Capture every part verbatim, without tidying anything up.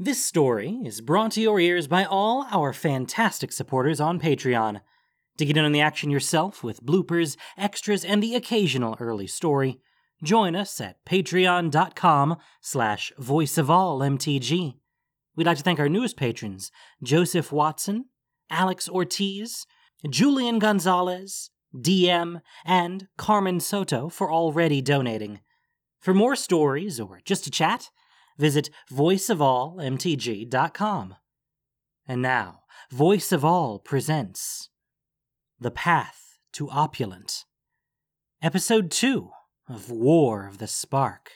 This story is brought to your ears by all our fantastic supporters on Patreon. To get in on the action yourself with bloopers, extras, and the occasional early story, join us at patreon.com slash voiceofallmtg. We'd like to thank our newest patrons, Joseph Watson, Alex Ortiz, Julian Gonzalez, D M, and Carmen Soto for already donating. For more stories or just to chat, visit voice of all m t g dot com. And now, Voice of All presents The Path to Opulent, Episode two of War of the Spark.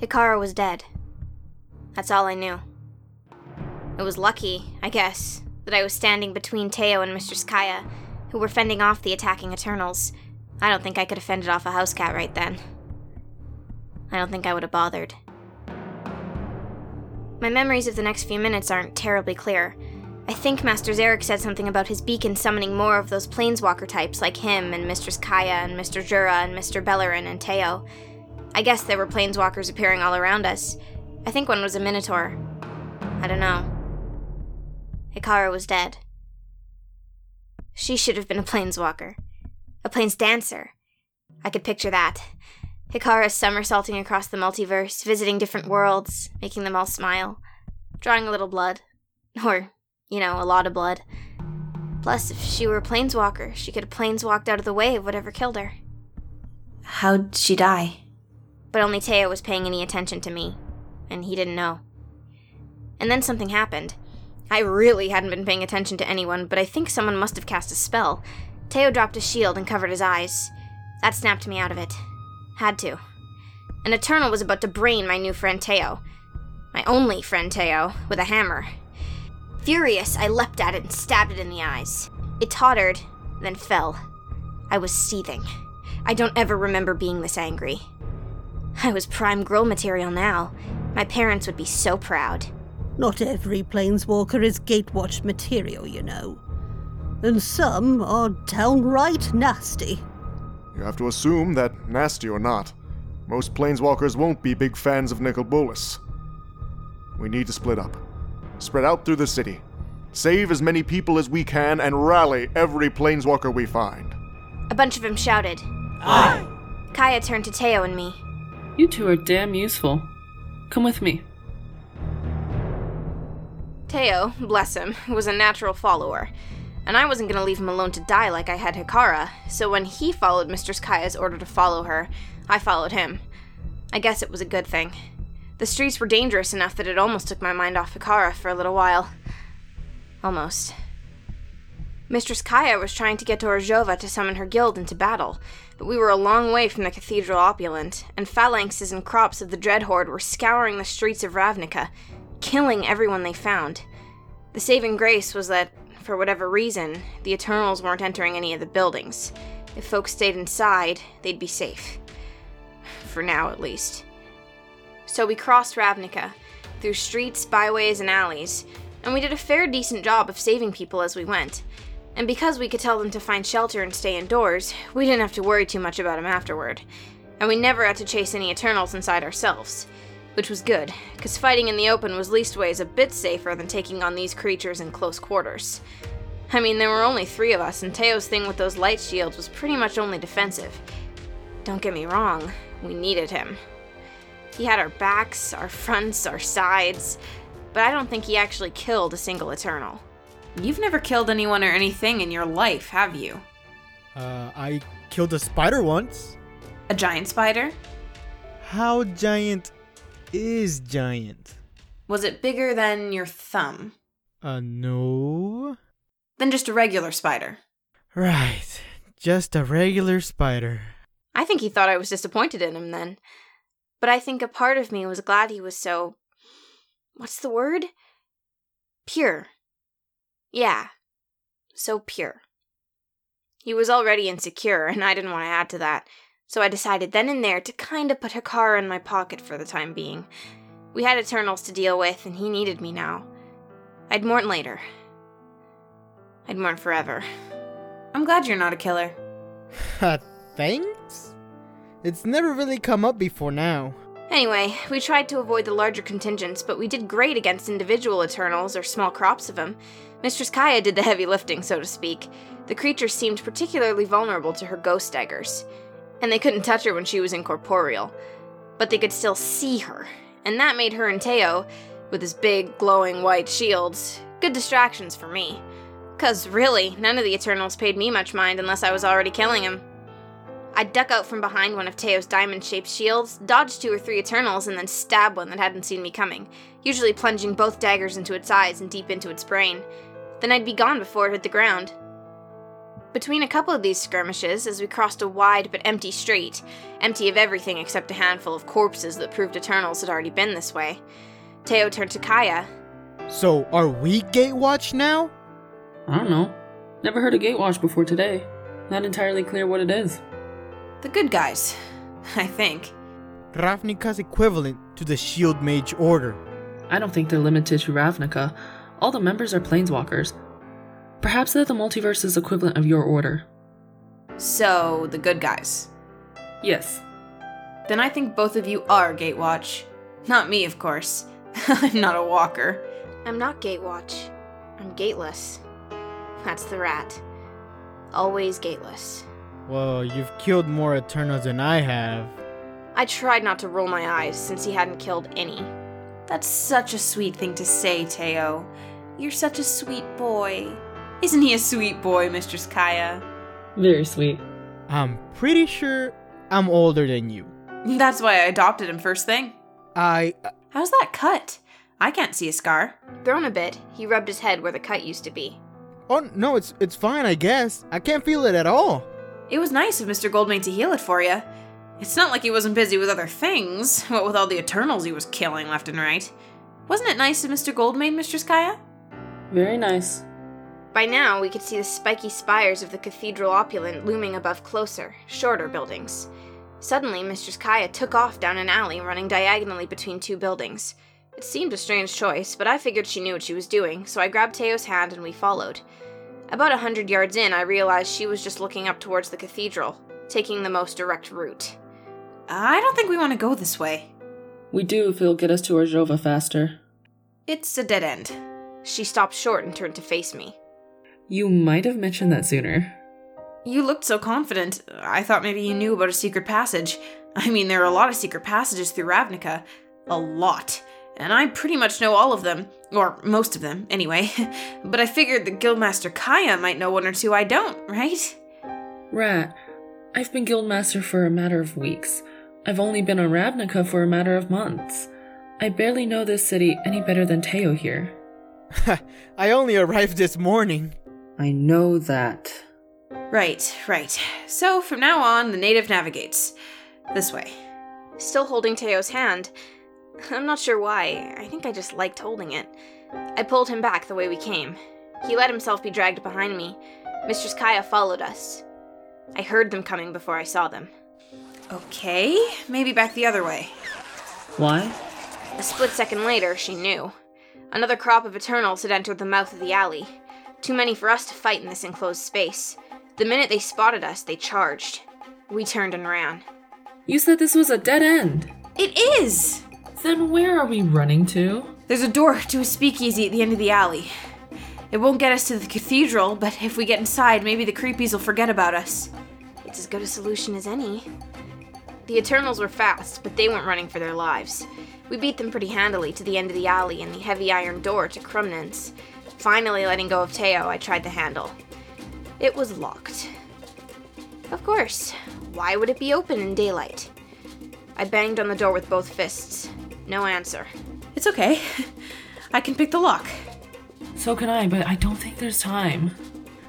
Hekara was dead. That's all I knew. It was lucky, I guess, that I was standing between Teyo and Mistress Kaya, who were fending off the attacking Eternals. I don't think I could have fended off a house cat right then. I don't think I would have bothered. My memories of the next few minutes aren't terribly clear. I think Master Zarek said something about his beacon summoning more of those planeswalker types like him and Mistress Kaya and Mister Jura and Mister Bellerin and Teyo. I guess there were planeswalkers appearing all around us. I think one was a minotaur. I don't know. Hekara was dead. She should have been a planeswalker. A plains dancer. I could picture that. Hekara somersaulting across the multiverse, visiting different worlds, making them all smile, drawing a little blood. Or, you know, a lot of blood. Plus, if she were a planeswalker, she could have planeswalked out of the way of whatever killed her. How'd she die? But only Teyo was paying any attention to me, and he didn't know. And then something happened. I really hadn't been paying attention to anyone, but I think someone must have cast a spell. Teyo dropped his shield and covered his eyes. That snapped me out of it. Had to. An Eternal was about to brain my new friend Teyo. My only friend Teyo, with a hammer. Furious, I leapt at it and stabbed it in the eyes. It tottered, then fell. I was seething. I don't ever remember being this angry. I was prime Gruul material now. My parents would be so proud. Not every planeswalker is Gatewatch material, you know. And some are downright nasty. You have to assume that, nasty or not, most planeswalkers won't be big fans of Nicol Bolas. We need to split up. Spread out through the city. Save as many people as we can and rally every planeswalker we find. A bunch of them shouted. Aye! Kaya turned to Teyo and me. You two are damn useful. Come with me. Teyo, bless him, was a natural follower. And I wasn't going to leave him alone to die like I had Hekara, so when he followed Mistress Kaya's order to follow her, I followed him. I guess it was a good thing. The streets were dangerous enough that it almost took my mind off Hekara for a little while. Almost. Mistress Kaya was trying to get to Orzhova to summon her guild into battle, but we were a long way from the Cathedral Opulent, and phalanxes and crops of the Dreadhorde were scouring the streets of Ravnica, killing everyone they found. The saving grace was that, for whatever reason, the Eternals weren't entering any of the buildings. If folks stayed inside, they'd be safe. For now, at least. So we crossed Ravnica, through streets, byways, and alleys, and we did a fair decent job of saving people as we went. And because we could tell them to find shelter and stay indoors, we didn't have to worry too much about them afterward. And we never had to chase any Eternals inside ourselves. Which was good, because fighting in the open was leastways a bit safer than taking on these creatures in close quarters. I mean, there were only three of us, and Teo's thing with those light shields was pretty much only defensive. Don't get me wrong, we needed him. He had our backs, our fronts, our sides, but I don't think he actually killed a single Eternal. You've never killed anyone or anything in your life, have you? Uh, I killed a spider once. A giant spider? How giant is giant? Was it bigger than your thumb? Uh, no. Then just a regular spider. Right. Just a regular spider. I think he thought I was disappointed in him then. But I think a part of me was glad he was so... what's the word? Pure. Yeah. So pure. He was already insecure, and I didn't want to add to that. So I decided then and there to kind of put Hekara in my pocket for the time being. We had Eternals to deal with, and he needed me now. I'd mourn later. I'd mourn forever. I'm glad you're not a killer. Thanks? It's never really come up before now. Anyway, we tried to avoid the larger contingents, but we did great against individual Eternals, or small crops of them. Mistress Kaya did the heavy lifting, so to speak. The creatures seemed particularly vulnerable to her ghost daggers, and they couldn't touch her when she was incorporeal. But they could still see her, and that made her and Teyo, with his big, glowing white shields, good distractions for me. Cause really, none of the Eternals paid me much mind unless I was already killing him. I'd duck out from behind one of Teo's diamond-shaped shields, dodge two or three Eternals, and then stab one that hadn't seen me coming, usually plunging both daggers into its eyes and deep into its brain. Then I'd be gone before it hit the ground. Between a couple of these skirmishes, as we crossed a wide but empty street, empty of everything except a handful of corpses that proved Eternals had already been this way, Teyo turned to Kaya. So, are we Gatewatch now? I don't know. Never heard of Gatewatch before today. Not entirely clear what it is. The good guys, I think. Ravnica's equivalent to the Shield Mage Order. I don't think they're limited to Ravnica. All the members are Planeswalkers. Perhaps they're the multiverse's equivalent of your order. So, the good guys? Yes. Then I think both of you are Gatewatch. Not me, of course. I'm not a walker. I'm not Gatewatch. I'm gateless. That's the rat. Always gateless. Well, you've killed more Eternals than I have. I tried not to roll my eyes, since he hadn't killed any. That's such a sweet thing to say, Teyo. You're such a sweet boy. Isn't he a sweet boy, Mistress Kaya? Very sweet. I'm pretty sure I'm older than you. That's why I adopted him first thing. I... Uh... How's that cut? I can't see a scar. Thrown a bit, he rubbed his head where the cut used to be. Oh, no, it's it's fine, I guess. I can't feel it at all. It was nice of Mister Goldmane to heal it for you. It's not like he wasn't busy with other things, what with all the Eternals he was killing left and right. Wasn't it nice of Mister Goldmane, Mistress Kaya? Very nice. By now, we could see the spiky spires of the Cathedral Opulent looming above closer, shorter buildings. Suddenly, Mistress Kaya took off down an alley running diagonally between two buildings. It seemed a strange choice, but I figured she knew what she was doing, so I grabbed Teo's hand and we followed. About a hundred yards in, I realized she was just looking up towards the cathedral, taking the most direct route. I don't think we want to go this way. We do if it'll get us to Orzhova faster. It's a dead end. She stopped short and turned to face me. You might have mentioned that sooner. You looked so confident. I thought maybe you knew about a secret passage. I mean, there are a lot of secret passages through Ravnica. A lot. And I pretty much know all of them. Or most of them, anyway. But I figured that Guildmaster Kaya might know one or two I don't, right? Rat, I've been Guildmaster for a matter of weeks. I've only been on Ravnica for a matter of months. I barely know this city any better than Teyo here. I only arrived this morning. I know that. Right, right. So, from now on, the native navigates. This way. Still holding Teo's hand. I'm not sure why. I think I just liked holding it. I pulled him back the way we came. He let himself be dragged behind me. Mistress Kaya followed us. I heard them coming before I saw them. Okay, maybe back the other way. Why? A split second later, she knew. Another crop of Eternals had entered the mouth of the alley. Too many for us to fight in this enclosed space. The minute they spotted us, they charged. We turned and ran. You said this was a dead end. It is! Then where are we running to? There's a door to a speakeasy at the end of the alley. It won't get us to the cathedral, but if we get inside, maybe the creepies will forget about us. It's as good a solution as any. The Eternals were fast, but they weren't running for their lives. We beat them pretty handily to the end of the alley and the heavy iron door to Crumnan's. Finally letting go of Teyo, I tried the handle. It was locked. Of course. Why would it be open in daylight? I banged on the door with both fists. No answer. It's okay. I can pick the lock. So can I, but I don't think there's time.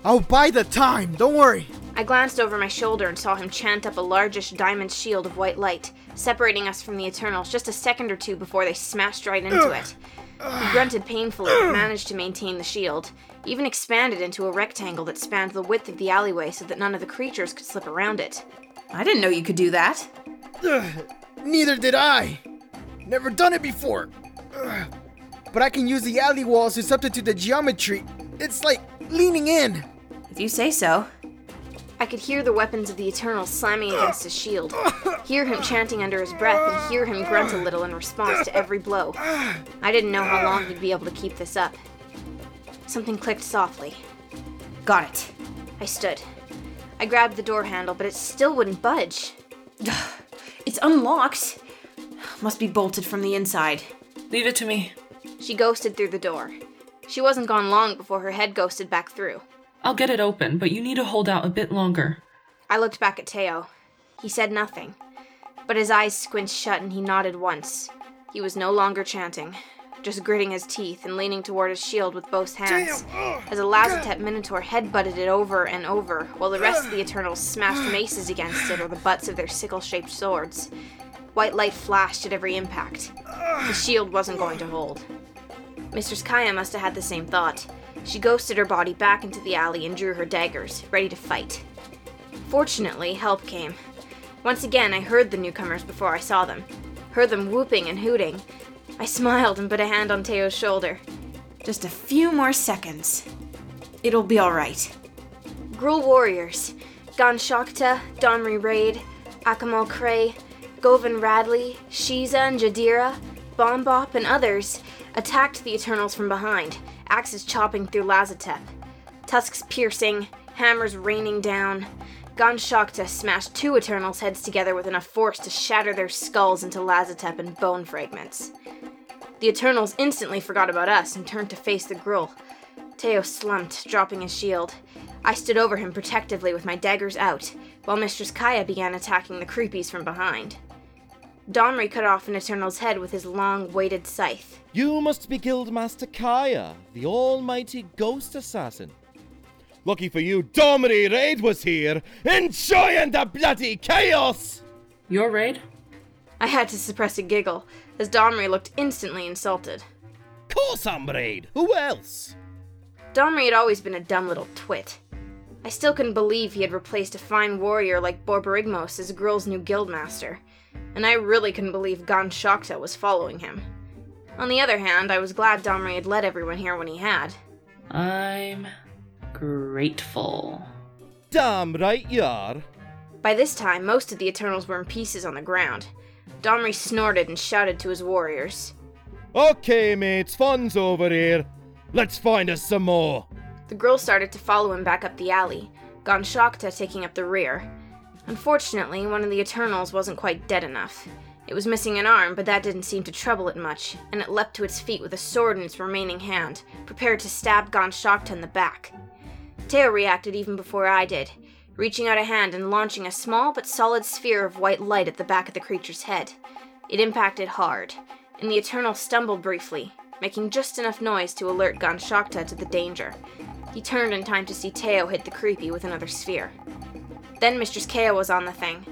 I'll buy the time, don't worry. I glanced over my shoulder and saw him chant up a largish diamond shield of white light, separating us from the Eternals just a second or two before they smashed right into Ugh. it. He grunted painfully but managed to maintain the shield, even expanded into a rectangle that spanned the width of the alleyway so that none of the creatures could slip around it. I didn't know you could do that. Ugh, neither did I. Never done it before. Ugh. But I can use the alley walls to substitute the geometry. It's like leaning in. If you say so. I could hear the weapons of the Eternals slamming against his shield, hear him chanting under his breath, and hear him grunt a little in response to every blow. I didn't know how long he'd be able to keep this up. Something clicked softly. Got it. I stood. I grabbed the door handle, but it still wouldn't budge. It's unlocked. Must be bolted from the inside. Leave it to me. She ghosted through the door. She wasn't gone long before her head ghosted back through. I'll get it open, but you need to hold out a bit longer. I looked back at Teyo. He said nothing, but his eyes squinched shut and he nodded once. He was no longer chanting, just gritting his teeth and leaning toward his shield with both hands, as a Lazatep Minotaur headbutted it over and over, while the rest of the Eternals smashed maces against it or the butts of their sickle-shaped swords. White light flashed at every impact. The shield wasn't going to hold. Mistress Kaya must have had the same thought. She ghosted her body back into the alley and drew her daggers, ready to fight. Fortunately, help came. Once again, I heard the newcomers before I saw them. Heard them whooping and hooting. I smiled and put a hand on Teo's shoulder. Just a few more seconds. It'll be alright. Gruul warriors. Gan Shokta, Domri Rade, Akamal Kray, Govin Radley, Shiza and Jadira, Bombop and others attacked the Eternals from behind, axes chopping through Lazatep. Tusks piercing, hammers raining down. Gan Shokta smashed two Eternals' heads together with enough force to shatter their skulls into Lazatep and bone fragments. The Eternals instantly forgot about us and turned to face the Gruul. Teyo slumped, dropping his shield. I stood over him protectively with my daggers out, while Mistress Kaya began attacking the creepies from behind. Domri cut off an Eternal's head with his long, weighted scythe. You must be Guildmaster Kaya, the almighty ghost assassin. Lucky for you, Domri Raid was here, enjoying the bloody chaos! Your raid? I had to suppress a giggle, as Domri looked instantly insulted. Course I'm Raid! Who else? Domri had always been a dumb little twit. I still couldn't believe he had replaced a fine warrior like Borborygmos as Gruul's new guildmaster. And I really couldn't believe Gan Shokta was following him. On the other hand, I was glad Domri had led everyone here when he had. I'm grateful. Damn right you are. By this time, most of the Eternals were in pieces on the ground. Domri snorted and shouted to his warriors. Okay, mates, fun's over here. Let's find us some more. The girl started to follow him back up the alley, Gan Shokta taking up the rear. Unfortunately, one of the Eternals wasn't quite dead enough. It was missing an arm, but that didn't seem to trouble it much, and it leapt to its feet with a sword in its remaining hand, prepared to stab Gan Shokta in the back. Teyo reacted even before I did, reaching out a hand and launching a small but solid sphere of white light at the back of the creature's head. It impacted hard, and the Eternal stumbled briefly, making just enough noise to alert Gan Shokta to the danger. He turned in time to see Teyo hit the creepy with another sphere. Then Mistress Kaya was on the thing,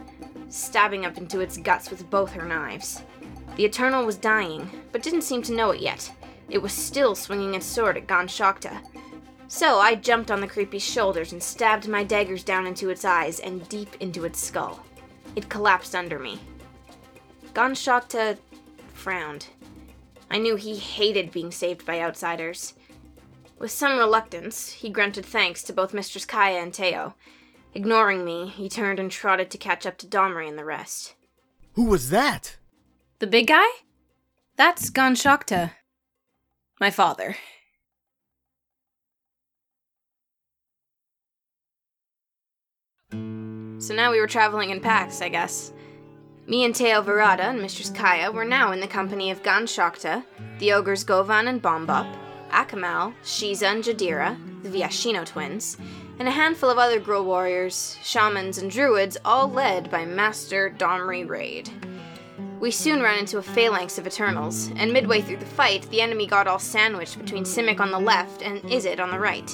stabbing up into its guts with both her knives. The Eternal was dying, but didn't seem to know it yet. It was still swinging its sword at Gan Shokta. So I jumped on the creepy's shoulders and stabbed my daggers down into its eyes and deep into its skull. It collapsed under me. Gan Shokta frowned. I knew he hated being saved by outsiders. With some reluctance, he grunted thanks to both Mistress Kaya and Teyo. Ignoring me, he turned and trotted to catch up to Domri and the rest. Who was that? The big guy? That's Gan Shokta. My father. So now we were traveling in packs, I guess. Me and Teyo Virata and Mistress Kaya were now in the company of Gan Shokta, the ogres Govan and Bombop, Akamal, Shiza and Jadira, the Vyashino twins, and a handful of other Gruul warriors, shamans, and druids, all led by Master Domri Rade. We soon ran into a phalanx of Eternals, and midway through the fight, the enemy got all sandwiched between Simic on the left and Izzet on the right.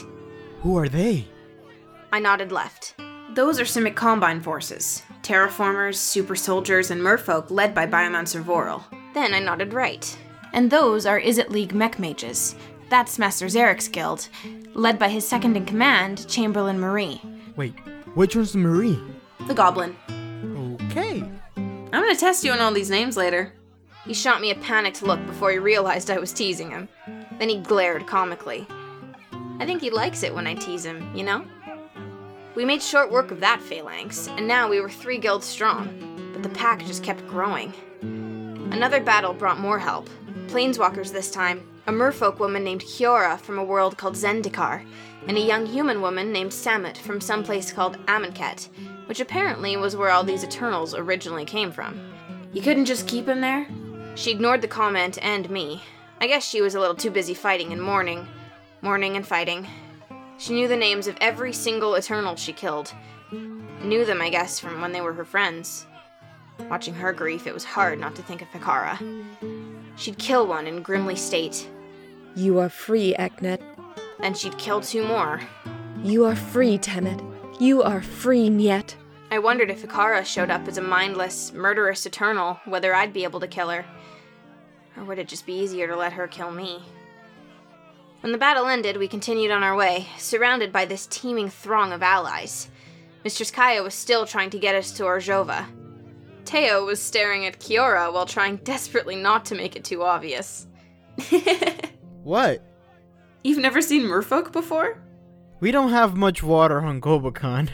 Who are they? I nodded left. Those are Simic Combine forces. Terraformers, super soldiers, and merfolk led by Biomancer Vorel. Then I nodded right. And those are Izzet League mech mages. That's Master Zarek's guild, led by his second-in-command, Chamberlain Marie. Wait, which one's Marie? The goblin. Okay. I'm gonna test you on all these names later. He shot me a panicked look before he realized I was teasing him. Then he glared comically. I think he likes it when I tease him, you know? We made short work of that phalanx, and now we were three guilds strong, but the pack just kept growing. Another battle brought more help. Planeswalkers this time, a merfolk woman named Kiora from a world called Zendikar, and a young human woman named Samet from some place called Amonkhet, which apparently was where all these Eternals originally came from. You couldn't just keep him there? She ignored the comment and me. I guess she was a little too busy fighting and mourning. Mourning and fighting. She knew the names of every single Eternal she killed. Knew them, I guess, from when they were her friends. Watching her grief, it was hard not to think of Hekara. She'd kill one and grimly state, "You are free, Eknet." Then she'd kill two more. "You are free, Temet. You are free, Niet." I wondered if Hekara showed up as a mindless, murderous Eternal, whether I'd be able to kill her. Or would it just be easier to let her kill me? When the battle ended, we continued on our way, surrounded by this teeming throng of allies. Mistress Kaya was still trying to get us to Orzhova. Teyo was staring at Kiora while trying desperately not to make it too obvious. What? You've never seen merfolk before? We don't have much water on Gobakhan.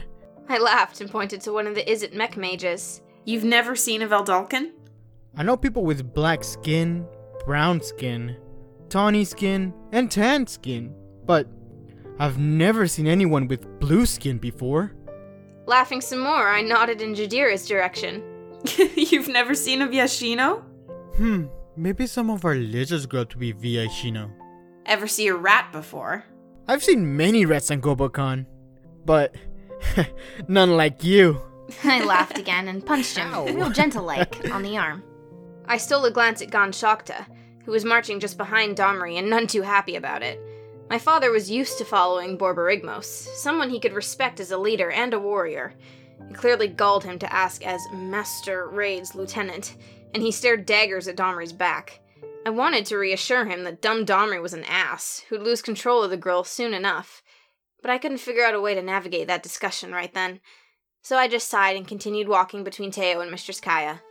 I laughed and pointed to one of the Izzet mech mages. You've never seen a Veldalkin? I know people with black skin, brown skin, tawny skin, and tan skin, but I've never seen anyone with blue skin before. Laughing some more, I nodded in Jadira's direction. You've never seen a Vyashino? Hmm, maybe some of our lizards grow up to be Vyashino. Ever see a rat before? I've seen many rats on Gobakhan, but none like you. I laughed again and punched him, Ow. real gentle-like, on the arm. I stole a glance at Gan Shokta, who was marching just behind Domri and none too happy about it. My father was used to following Borborygmos, someone he could respect as a leader and a warrior. It clearly galled him to ask as Master Raid's lieutenant, and he stared daggers at Domri's back. I wanted to reassure him that dumb Domri was an ass, who'd lose control of the girl soon enough, but I couldn't figure out a way to navigate that discussion right then, so I just sighed and continued walking between Teyo and Mistress Kaya.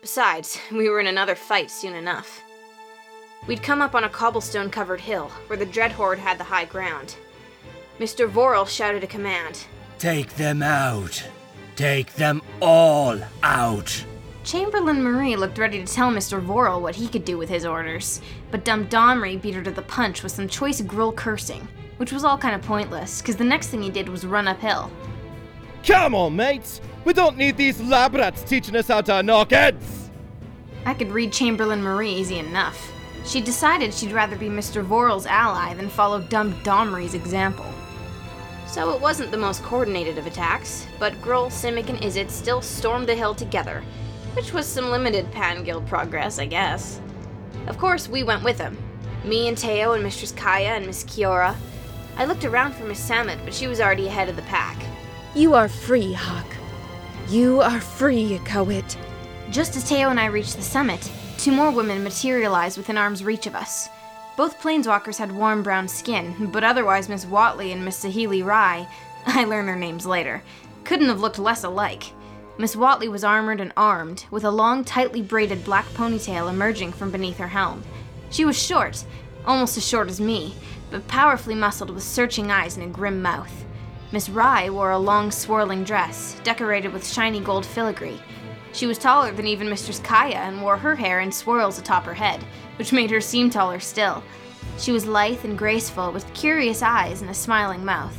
Besides, we were in another fight soon enough. We'd come up on a cobblestone-covered hill, where the Dreadhorde had the high ground. Mister Vorel shouted a command. "Take them out! Take them all out!" Chamberlain Marie looked ready to tell Mister Vorel what he could do with his orders, but dumb Domri beat her to the punch with some choice Gruul cursing, which was all kind of pointless, because the next thing he did was run uphill. Come on, mates! We don't need these lab rats teaching us how to knock heads! I could read Chamberlain Marie easy enough. She decided she'd rather be Mister Vorel's ally than follow dumb Domri's example. So it wasn't the most coordinated of attacks, but Gruul, Simic, and Izzet still stormed the hill together, which was some limited pan-guild progress, I guess. Of course, we went with them. Me and Teyo and Mistress Kaya and Miss Kiora. I looked around for Miss Samet, but she was already ahead of the pack. You are free, Hawk. You are free, Kawit. Just as Teyo and I reached the summit, two more women materialized within arm's reach of us. Both planeswalkers had warm brown skin, but otherwise Miss Watley and Miss Saheeli Rai, I learned their names later, couldn't have looked less alike. Miss Watley was armored and armed, with a long, tightly braided black ponytail emerging from beneath her helm. She was short, almost as short as me, but powerfully muscled with searching eyes and a grim mouth. Miss Rai wore a long, swirling dress, decorated with shiny gold filigree. She was taller than even Mistress Kaya and wore her hair in swirls atop her head, which made her seem taller still. She was lithe and graceful, with curious eyes and a smiling mouth.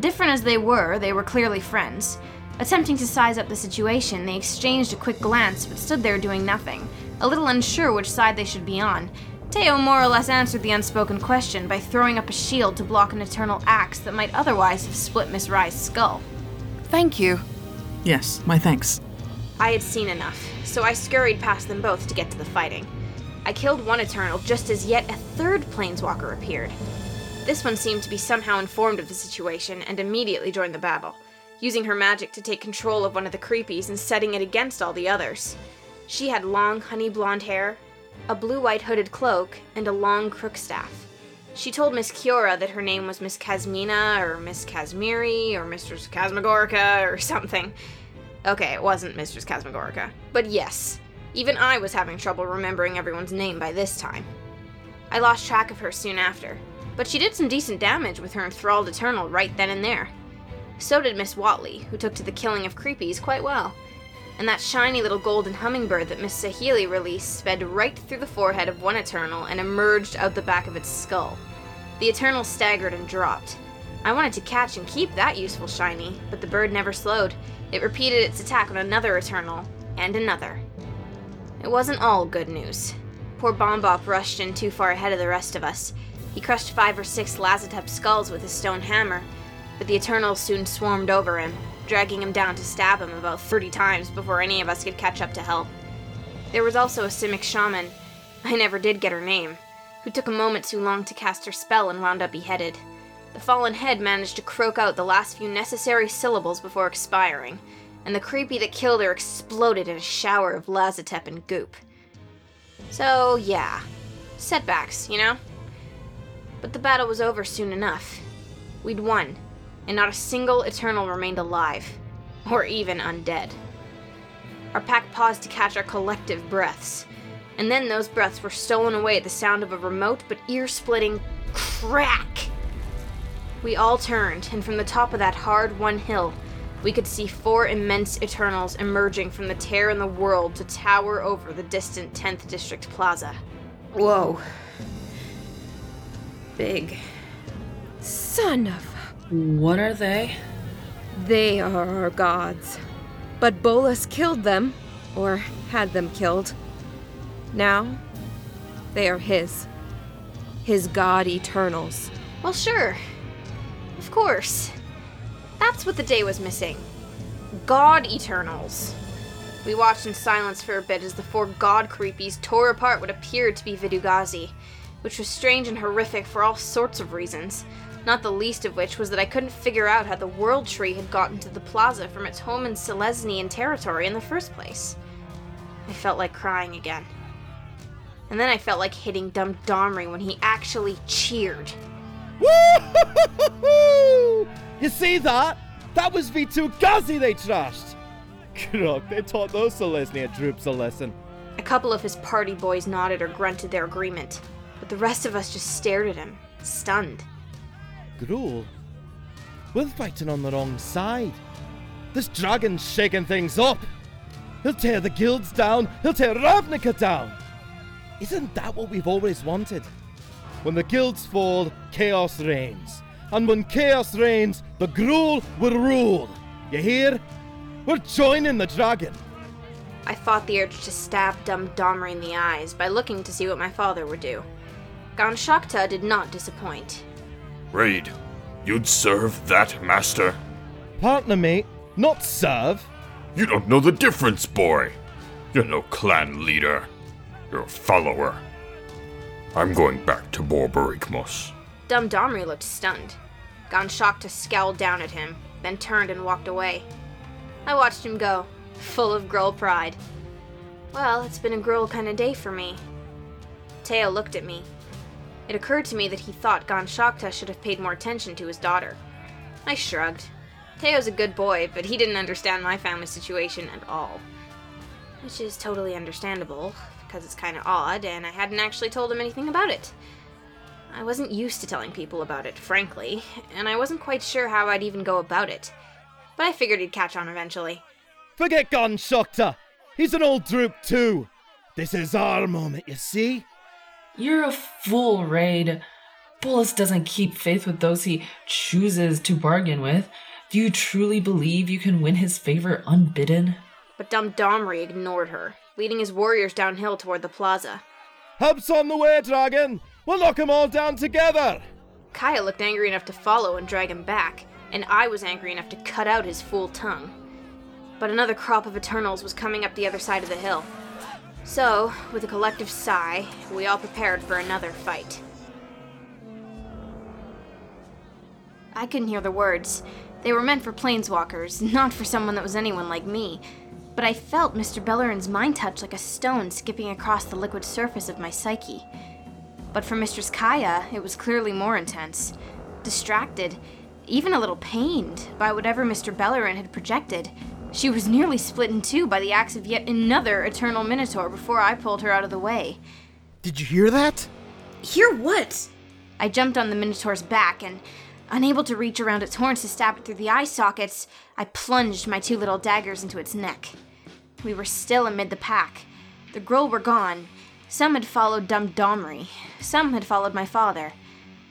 Different as they were, they were clearly friends. Attempting to size up the situation, they exchanged a quick glance, but stood there doing nothing, a little unsure which side they should be on. Teyo more or less answered the unspoken question by throwing up a shield to block an Eternal axe that might otherwise have split Miss Rai's skull. Thank you. Yes, my thanks. I had seen enough, so I scurried past them both to get to the fighting. I killed one Eternal just as yet a third planeswalker appeared. This one seemed to be somehow informed of the situation and immediately joined the battle, using her magic to take control of one of the creepies and setting it against all the others. She had long honey blonde hair, a blue-white hooded cloak, and a long crookstaff. She told Miss Kiora that her name was Miss Kazmina or Miss Kazmiri or Mistress Kazmagorica or something. Okay, it wasn't Mistress Kazmagorica. But yes, even I was having trouble remembering everyone's name by this time. I lost track of her soon after, but she did some decent damage with her enthralled Eternal right then and there. So did Miss Watley, who took to the killing of creepies quite well. And that shiny little golden hummingbird that Miss Saheeli released sped right through the forehead of one Eternal and emerged out the back of its skull. The Eternal staggered and dropped. I wanted to catch and keep that useful shiny, but the bird never slowed. It repeated its attack on another Eternal, and another. It wasn't all good news. Poor Bombop rushed in too far ahead of the rest of us. He crushed five or six Lazatep skulls with his stone hammer, but the Eternals soon swarmed over him, dragging him down to stab him about thirty times before any of us could catch up to help. There was also a Simic shaman, I never did get her name, who took a moment too long to cast her spell and wound up beheaded. The fallen head managed to croak out the last few necessary syllables before expiring, and the creepy that killed her exploded in a shower of Lazatep and goop. So, yeah. Setbacks, you know? But the battle was over soon enough. We'd won, and not a single Eternal remained alive, or even undead. Our pack paused to catch our collective breaths, and then those breaths were stolen away at the sound of a remote but ear-splitting crack! We all turned, and from the top of that hard one hill, we could see four immense Eternals emerging from the tear in the world to tower over the distant tenth District Plaza. Whoa. Big. Son of... What are they? They are our gods. But Bolas killed them, or had them killed. Now, they are his. His god Eternals. Well, sure. Of course. That's what the day was missing. God Eternals. We watched in silence for a bit as the four god creepies tore apart what appeared to be Vitu-Ghazi, which was strange and horrific for all sorts of reasons, not the least of which was that I couldn't figure out how the World Tree had gotten to the plaza from its home in Selesnian territory in the first place. I felt like crying again. And then I felt like hitting dumb Domri when he actually cheered. Woo-hoo-hoo-hoo-hoo! You see that? That was Vitu-Ghazi they trashed! Crook, they taught those Selesnia troops a lesson. A couple of his party boys nodded or grunted their agreement, but the rest of us just stared at him, stunned. Gruul? We're fighting on the wrong side. This dragon's shaking things up. He'll tear the guilds down, he'll tear Ravnica down! Isn't that what we've always wanted? When the guilds fall, chaos reigns. And when chaos reigns, the Gruul will rule. You hear? We're joining the dragon. I fought the urge to stab dumb Domri in the eyes by looking to see what my father would do. Gan Shokta did not disappoint. Raid, you'd serve that master? Partner, mate, not serve. You don't know the difference, boy. You're no clan leader. You're a follower. I'm going back to Borborygmos. Dumb Domri looked stunned. Gan Shokta scowled down at him, then turned and walked away. I watched him go, full of Gruul pride. Well, it's been a Gruul kind of day for me. Teyo looked at me. It occurred to me that he thought Gan Shokta should have paid more attention to his daughter. I shrugged. Teo's a good boy, but he didn't understand my family situation at all. Which is totally understandable, because it's kind of odd, and I hadn't actually told him anything about it. I wasn't used to telling people about it, frankly, and I wasn't quite sure how I'd even go about it. But I figured he'd catch on eventually. Forget Gan Shokta! He's an old droop too! This is our moment, you see? You're a fool, Raid. Bolas doesn't keep faith with those he chooses to bargain with. Do you truly believe you can win his favor unbidden? But dumb Domri ignored her, leading his warriors downhill toward the plaza. Help's on the way, dragon! We'll knock them all down together! Kaya looked angry enough to follow and drag him back, and I was angry enough to cut out his fool tongue. But another crop of Eternals was coming up the other side of the hill. So, with a collective sigh, we all prepared for another fight. I couldn't hear the words. They were meant for planeswalkers, not for someone that was anyone like me. But I felt Mister Bellerin's mind touch like a stone skipping across the liquid surface of my psyche. But for Mistress Kaya, it was clearly more intense. Distracted, even a little pained by whatever Mister Bellerin had projected, she was nearly split in two by the axe of yet another Eternal Minotaur before I pulled her out of the way. Did you hear that? Hear what? I jumped on the Minotaur's back and Unable to reach around its horns to stab it through the eye sockets, I plunged my two little daggers into its neck. We were still amid the pack. The Gruul were gone. Some had followed dumb Domri. Some had followed my father.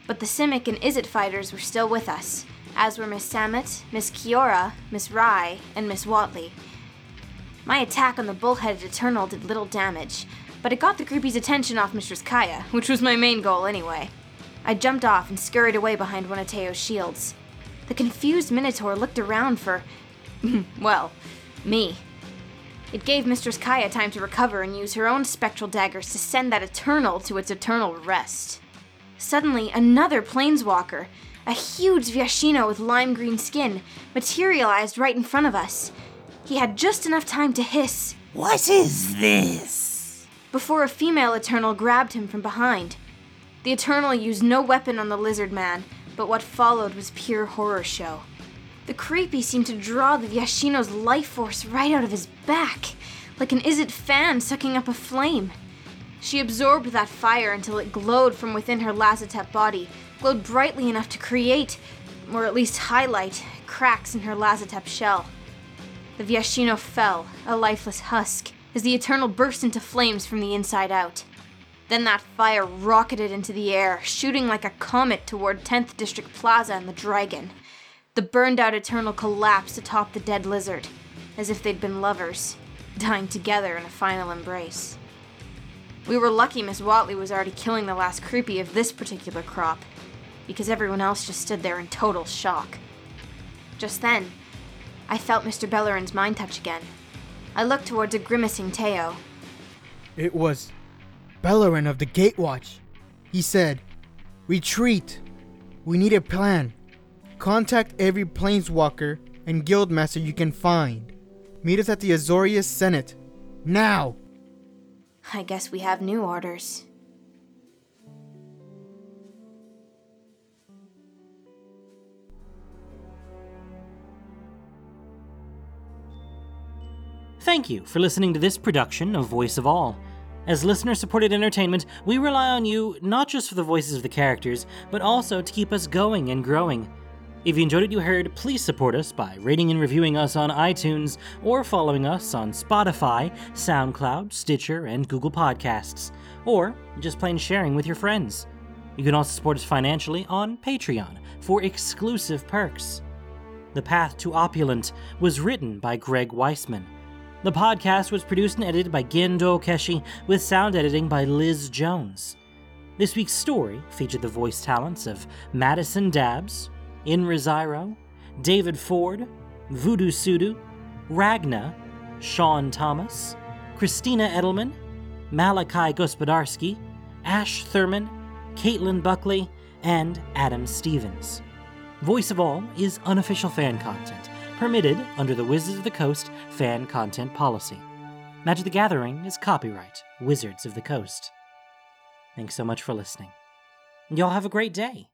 But the Simic and Izzet fighters were still with us, as were Miss Samet, Miss Kiora, Miss Rai, and Miss Watley. My attack on the bull-headed Eternal did little damage, but it got the groupie's attention off Mistress Kaya, which was my main goal anyway. I jumped off and scurried away behind one of Teyo's shields. The confused Minotaur looked around for, well, me. It gave Mistress Kaya time to recover and use her own spectral daggers to send that Eternal to its eternal rest. Suddenly, another planeswalker, a huge Vyashino with lime-green skin, materialized right in front of us. He had just enough time to hiss, "What is this?" before a female Eternal grabbed him from behind. The Eternal used no weapon on the lizard man, but what followed was pure horror show. The creepy seemed to draw the Vyashino's life force right out of his back, like an Izzet fan sucking up a flame. She absorbed that fire until it glowed from within her Lazatep body, glowed brightly enough to create, or at least highlight, cracks in her Lazatep shell. The Vyashino fell, a lifeless husk, as the Eternal burst into flames from the inside out. Then that fire rocketed into the air, shooting like a comet toward tenth District Plaza and the Dragon. The burned-out Eternal collapsed atop the dead lizard, as if they'd been lovers, dying together in a final embrace. We were lucky Miss Watley was already killing the last creepy of this particular crop, because everyone else just stood there in total shock. Just then, I felt Mister Bellerin's mind touch again. I looked towards a grimacing Teyo. It was Bellerin of the Gatewatch. He said, "Retreat. We need a plan. Contact every planeswalker and guildmaster you can find. Meet us at the Azorius Senate. Now!" I guess we have new orders. Thank you for listening to this production of Voice of All. As listener-supported entertainment, we rely on you not just for the voices of the characters, but also to keep us going and growing. If you enjoyed what you heard, please support us by rating and reviewing us on iTunes or following us on Spotify, SoundCloud, Stitcher, and Google Podcasts, or just plain sharing with your friends. You can also support us financially on Patreon for exclusive perks. The Path to Opulent was written by Greg Weisman. The podcast was produced and edited by Gendo Keshi, with sound editing by Liz Jones. This week's story featured the voice talents of Madison Dabbs, Inra Zyro, David Ford, Voodoo Sudu, Ragna, Sean Thomas, Christina Edelman, Malachi Gospodarski, Ash Thurman, Caitlin Buckley, and Adam Stevens. Voice of All is unofficial fan content, permitted under the Wizards of the Coast fan content policy. Magic the Gathering is copyright Wizards of the Coast. Thanks so much for listening. Y'all have a great day.